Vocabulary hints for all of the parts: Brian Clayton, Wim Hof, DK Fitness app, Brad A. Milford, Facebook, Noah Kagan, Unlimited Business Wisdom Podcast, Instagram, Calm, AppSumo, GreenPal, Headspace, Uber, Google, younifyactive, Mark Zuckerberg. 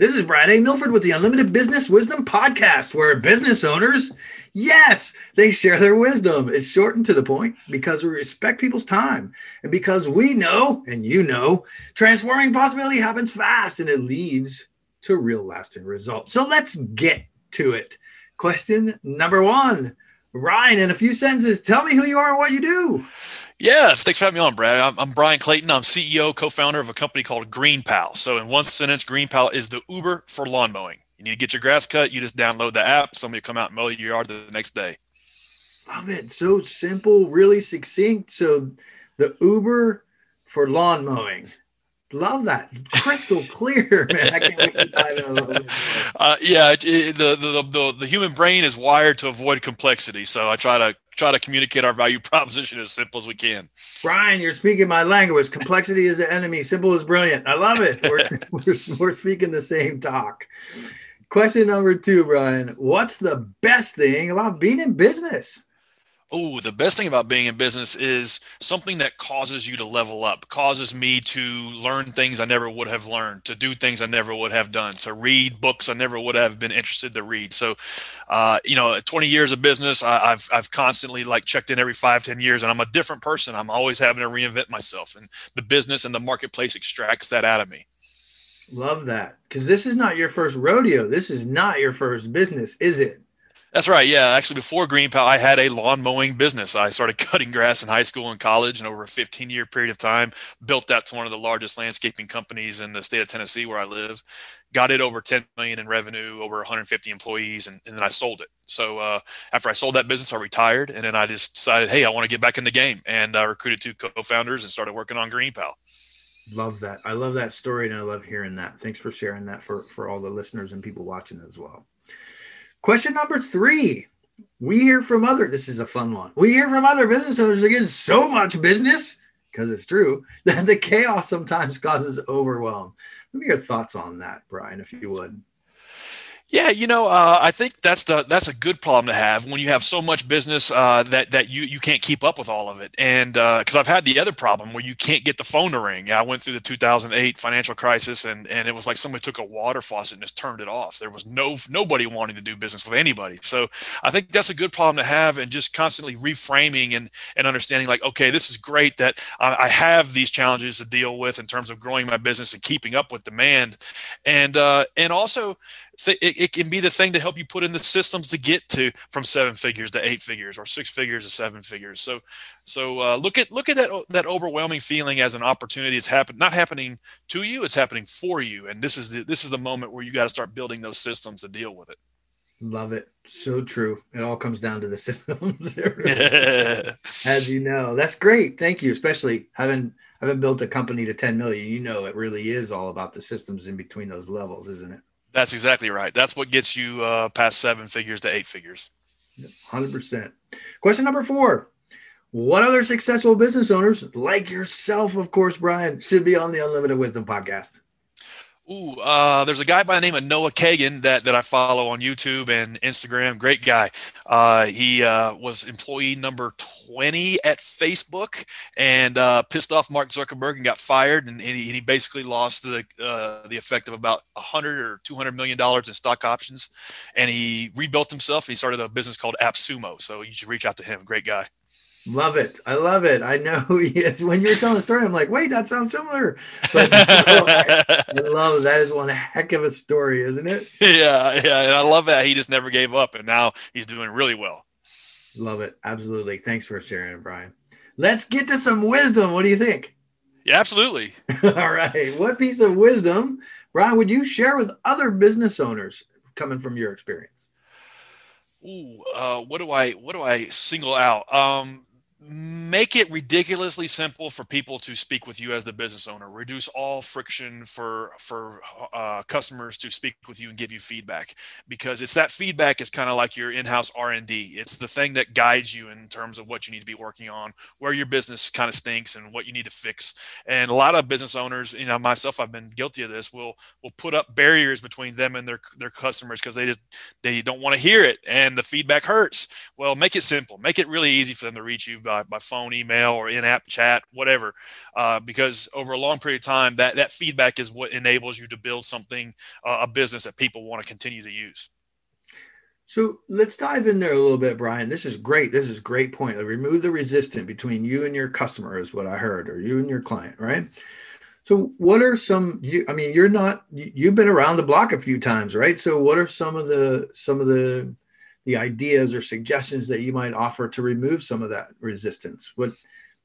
This is Brad A. Milford with the Unlimited Business Wisdom Podcast, where business owners, yes, they share their wisdom. It's short and to the point because we respect people's time and because we know, and you know, transforming possibility happens fast and it leads to real lasting results. So let's get to it. Question number one. Ryan, in a few sentences, tell me who you are and what you do. Yeah, thanks for having me on, Brad. I'm Brian Clayton. I'm CEO, co-founder of a company called GreenPal. So in one sentence, GreenPal is the Uber for lawn mowing. You need to get your grass cut, you just download the app, somebody will come out and mow your yard the next day. Love it. So simple, really succinct. So the Uber for lawn mowing. Love that. Crystal clear, man. I can't wait to dive in a little bit. The human brain is wired to avoid complexity, so I try to communicate our value proposition as simple as we can. Brian, you're speaking my language. Complexity is the enemy. Simple is brilliant. I love it. We're speaking the same talk. Question number two, Brian. What's the best thing about being in business? Oh, the best thing about being in business is something that causes you to level up, causes me to learn things I never would have learned, to do things I never would have done, to read books I never would have been interested to read. So, 20 years of business, I've constantly checked in every 5-10 years, and I'm a different person. I'm always having to reinvent myself, and the business and the marketplace extracts that out of me. Love that, because this is not your first rodeo. This is not your first business, is it? That's right. Yeah. Actually, before GreenPal, I had a lawn mowing business. I started cutting grass in high school and college, and over a 15-year period of time, built that to one of the largest landscaping companies in the state of Tennessee where I live. Got it over $10 million in revenue, over 150 employees, and then I sold it. So after I sold that business, I retired, and then I just decided, hey, I want to get back in the game. And I recruited 2 co-founders and started working on GreenPal. Love that. I love that story, and I love hearing that. Thanks for sharing that for all the listeners and people watching as well. Question number three, this is a fun one. We hear from other business owners that get so much business, because it's true, that the chaos sometimes causes overwhelm. What are your thoughts on that, Brian, if you would? Yeah, I think that's a good problem to have when you have so much business that you can't keep up with all of it. And because I've had the other problem where you can't get the phone to ring. I went through the 2008 financial crisis, and it was like somebody took a water faucet and just turned it off. There was nobody wanting to do business with anybody. So I think that's a good problem to have, and just constantly reframing and understanding okay, this is great that I have these challenges to deal with in terms of growing my business and keeping up with demand, and also. It can be the thing to help you put in the systems to get to from 7 figures to 8 figures, or 6 figures to 7 figures. So look at that overwhelming feeling as an opportunity. It's not happening to you; it's happening for you. And this is the moment where you got to start building those systems to deal with it. Love it. So true. It all comes down to the systems, as you know. That's great. Thank you. Especially having built a company to 10 million, it really is all about the systems in between those levels, isn't it? That's exactly right. That's what gets you past 7 figures to 8 figures. 100%. Question number 4. What other successful business owners, like yourself, of course, Brian, should be on the Unlimited Wisdom Podcast? There's a guy by the name of Noah Kagan that I follow on YouTube and Instagram. Great guy. He was employee number 20 at Facebook and pissed off Mark Zuckerberg and got fired. And he basically lost the effect of about $100 or $200 million in stock options. And he rebuilt himself, and he started a business called AppSumo. So you should reach out to him. Great guy. Love it. I love it. I know who he is. When you were telling the story, I'm like, wait, that sounds similar. But I love it. That is one heck of a story, isn't it? Yeah. And I love that. He just never gave up, and now he's doing really well. Love it. Absolutely. Thanks for sharing it, Brian. Let's get to some wisdom. What do you think? Yeah, absolutely. All right. What piece of wisdom, Brian, would you share with other business owners coming from your experience? What do I single out? Make it ridiculously simple for people to speak with you as the business owner. Reduce all friction for customers to speak with you and give you feedback, because it's that feedback is kind of like your in-house R&D. It's the thing that guides you in terms of what you need to be working on, where your business kind of stinks, and what you need to fix. And a lot of business owners, myself, I've been guilty of this, will put up barriers between them and their customers because they don't want to hear it, and the feedback hurts. Well, make it simple. Make it really easy for them to reach you by phone, email, or in-app chat, whatever, because over a long period of time, that feedback is what enables you to build something, a business that people want to continue to use. So let's dive in there a little bit, Brian. This is great. This is a great point. Remove the resistance between you and your customer is what I heard, or you and your client, right? So what are some, I mean, you've been around the block a few times, right? So what are some of the ideas or suggestions that you might offer to remove some of that resistance?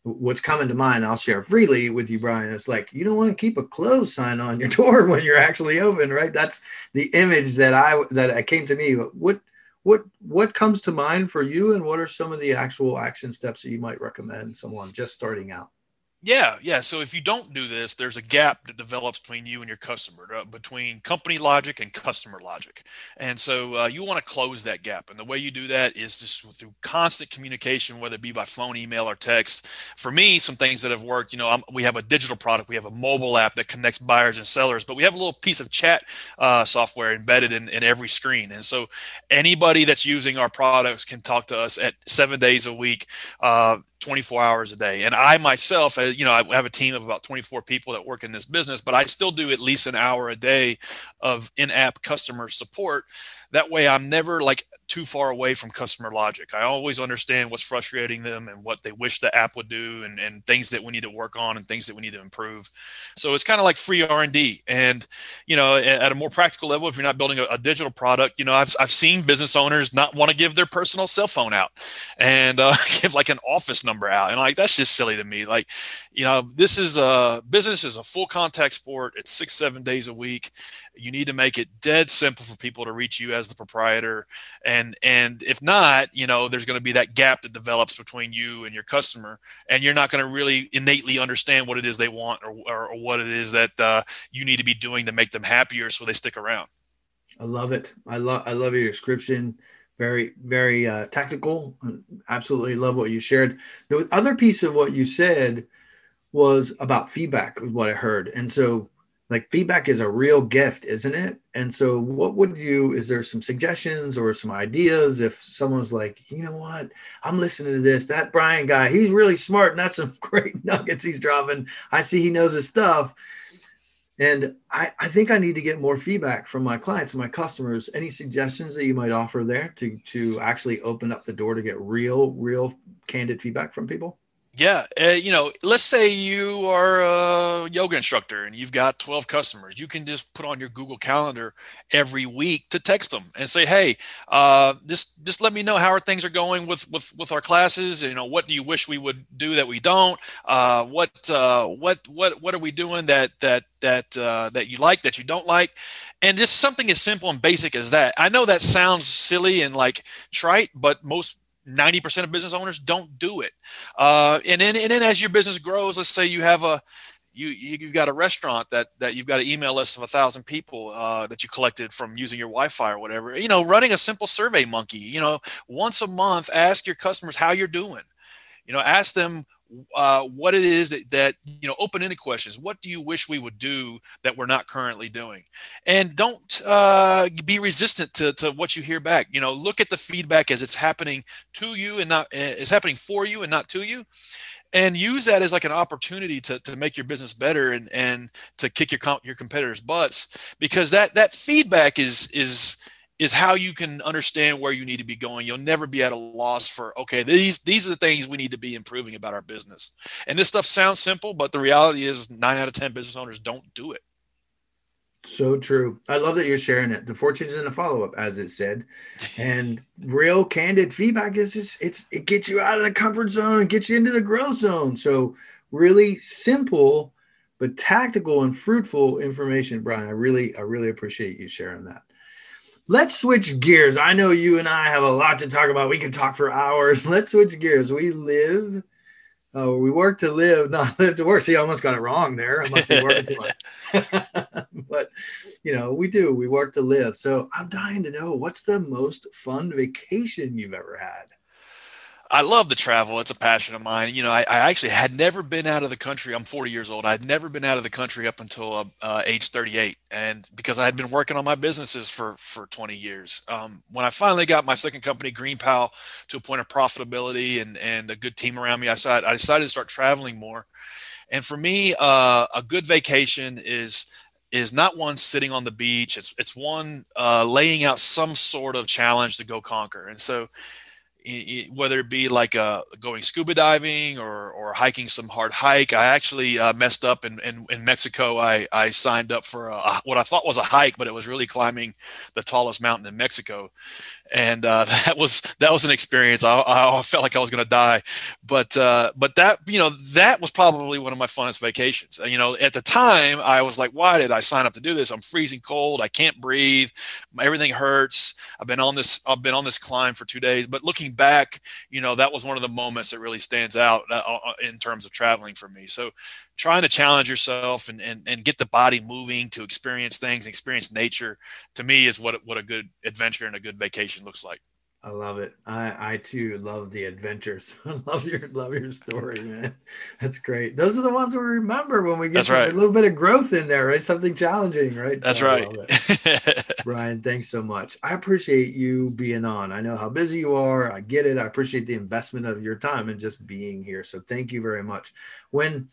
What's coming to mind, I'll share freely with you, Brian. It's like, you don't want to keep a closed sign on your door when you're actually open, right? That's the image that came to me. What comes to mind for you, and what are some of the actual action steps that you might recommend someone just starting out? Yeah. So if you don't do this, there's a gap that develops between you and your customer, between company logic and customer logic. And so you want to close that gap. And the way you do that is just through constant communication, whether it be by phone, email, or text. For me, some things that have worked, we have a digital product. We have a mobile app that connects buyers and sellers, but we have a little piece of chat software embedded in every screen. And so anybody that's using our products can talk to us at 7 days a week, 24 hours a day. And I myself, I have a team of about 24 people that work in this business, but I still do at least an hour a day of in-app customer support. That way I'm never too far away from customer logic. I always understand what's frustrating them and what they wish the app would do, and things that we need to work on and things that we need to improve. So it's kind of like free R&D. And, at a more practical level, if you're not building a digital product, I've seen business owners not want to give their personal cell phone out and give an office number out. And that's just silly to me. This is business is a full contact sport. It's 6-7 days a week. You need to make it dead simple for people to reach you as the proprietor. And if not, there's going to be that gap that develops between you and your customer, and you're not going to really innately understand what it is they want or what it is that you need to be doing to make them happier so they stick around. I love it. I love your description. Very, very tactical. Absolutely love what you shared. The other piece of what you said was about feedback, was what I heard. And so feedback is a real gift, isn't it? And so is there some suggestions or some ideas if someone's what, I'm listening to this, that Brian guy, he's really smart and that's some great nuggets he's dropping. I see he knows his stuff. And I think I need to get more feedback from my clients and my customers. Any suggestions that you might offer there to actually open up the door to get real candid feedback from people? Yeah. Let's say you are a yoga instructor and you've got 12 customers. You can just put on your Google Calendar every week to text them and say, hey, just let me know how things are going with our classes. What do you wish we would do that we don't? What are we doing that you like, that you don't like? And just something as simple and basic as that. I know that sounds silly and trite, but most 90% of business owners don't do it. And then as your business grows, let's say you have you've got a restaurant that you've got an email list of 1,000 people that you collected from using your Wi-Fi or whatever, running a simple SurveyMonkey, once a month, ask your customers how you're doing, ask them what it is that open-ended questions. What do you wish we would do that we're not currently doing? And don't be resistant to what you hear back. Look at the feedback as it's happening to you and not it's happening for you and not to you, and use that as an opportunity to make your business better and to kick your competitors' butts, because that feedback is how you can understand where you need to be going. You'll never be at a loss for, okay, these are the things we need to be improving about our business. And this stuff sounds simple, but the reality is 9 out of 10 business owners don't do it. So true. I love that you're sharing it. The fortune is in the follow-up, as it said. And real candid feedback is it gets you out of the comfort zone, gets you into the growth zone. So really simple, but tactical and fruitful information, Brian. I really appreciate you sharing that. Let's switch gears. I know you and I have a lot to talk about. We can talk for hours. Let's switch gears. We work to live, not live to work. See, I almost got it wrong there. I must be working too much. But, we do. We work to live. So I'm dying to know, what's the most fun vacation you've ever had? I love to travel. It's a passion of mine. You know, I actually had never been out of the country. I'm 40 years old. I'd never been out of the country up until age 38. And because I had been working on my businesses for 20 years. When I finally got my second company, GreenPal, to a point of profitability and a good team around me, I decided to start traveling more. And for me, a good vacation is not one sitting on the beach. It's one laying out some sort of challenge to go conquer. And so whether it be like going scuba diving or hiking some hard hike. I actually messed up in Mexico. I signed up for what I thought was a hike, but it was really climbing the tallest mountain in Mexico. And that was an experience. I felt like I was going to die, but that, you know, that was probably one of my funnest vacations. You know, at the time I was like, why did I sign up to do this? I'm freezing cold. I can't breathe. Everything hurts. I've been on this climb for 2 days, but looking back, you know, that was one of the moments that really stands out in terms of traveling for me. So trying to challenge yourself and get the body moving to experience things, experience nature, to me is what a good adventure and a good vacation looks like. I love it. I too love the adventures. I love your story, man. That's great. Those are the ones we remember when we get right. A little bit of growth in there, right? Something challenging, right? That's so right. Brian, thanks so much. I appreciate you being on. I know how busy you are. I get it. I appreciate the investment of your time and just being here. So thank you very much. When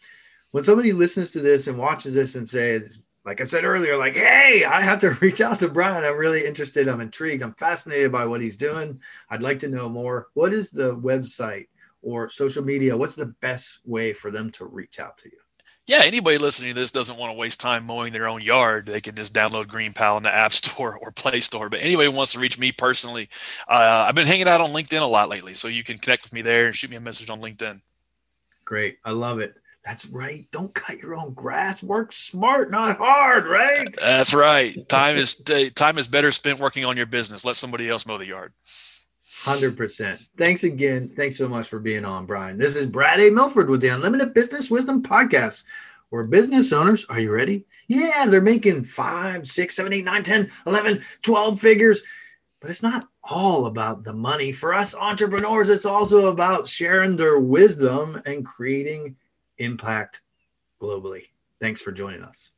somebody listens to this and watches this and says, like I said earlier, like, hey, I have to reach out to Brian. I'm really interested. I'm intrigued. I'm fascinated by what he's doing. I'd like to know more. What is the website or social media? What's the best way for them to reach out to you? Yeah, anybody listening to this doesn't want to waste time mowing their own yard. They can just download GreenPal in the App Store or Play Store. But anybody who wants to reach me personally, I've been hanging out on LinkedIn a lot lately. So you can connect with me there and shoot me a message on LinkedIn. Great. I love it. That's right. Don't cut your own grass. Work smart, not hard, right? That's right. Time is better spent working on your business. Let somebody else mow the yard. 100%. Thanks again. Thanks so much for being on, Brian. This is Brad A. Milford with the Unlimited Business Wisdom Podcast, where business owners, are you ready? Yeah, they're making 5, 6, 7, 8, 9, 10, 11, 12 figures. But it's not all about the money. For us entrepreneurs, it's also about sharing their wisdom and creating impact globally. Thanks for joining us.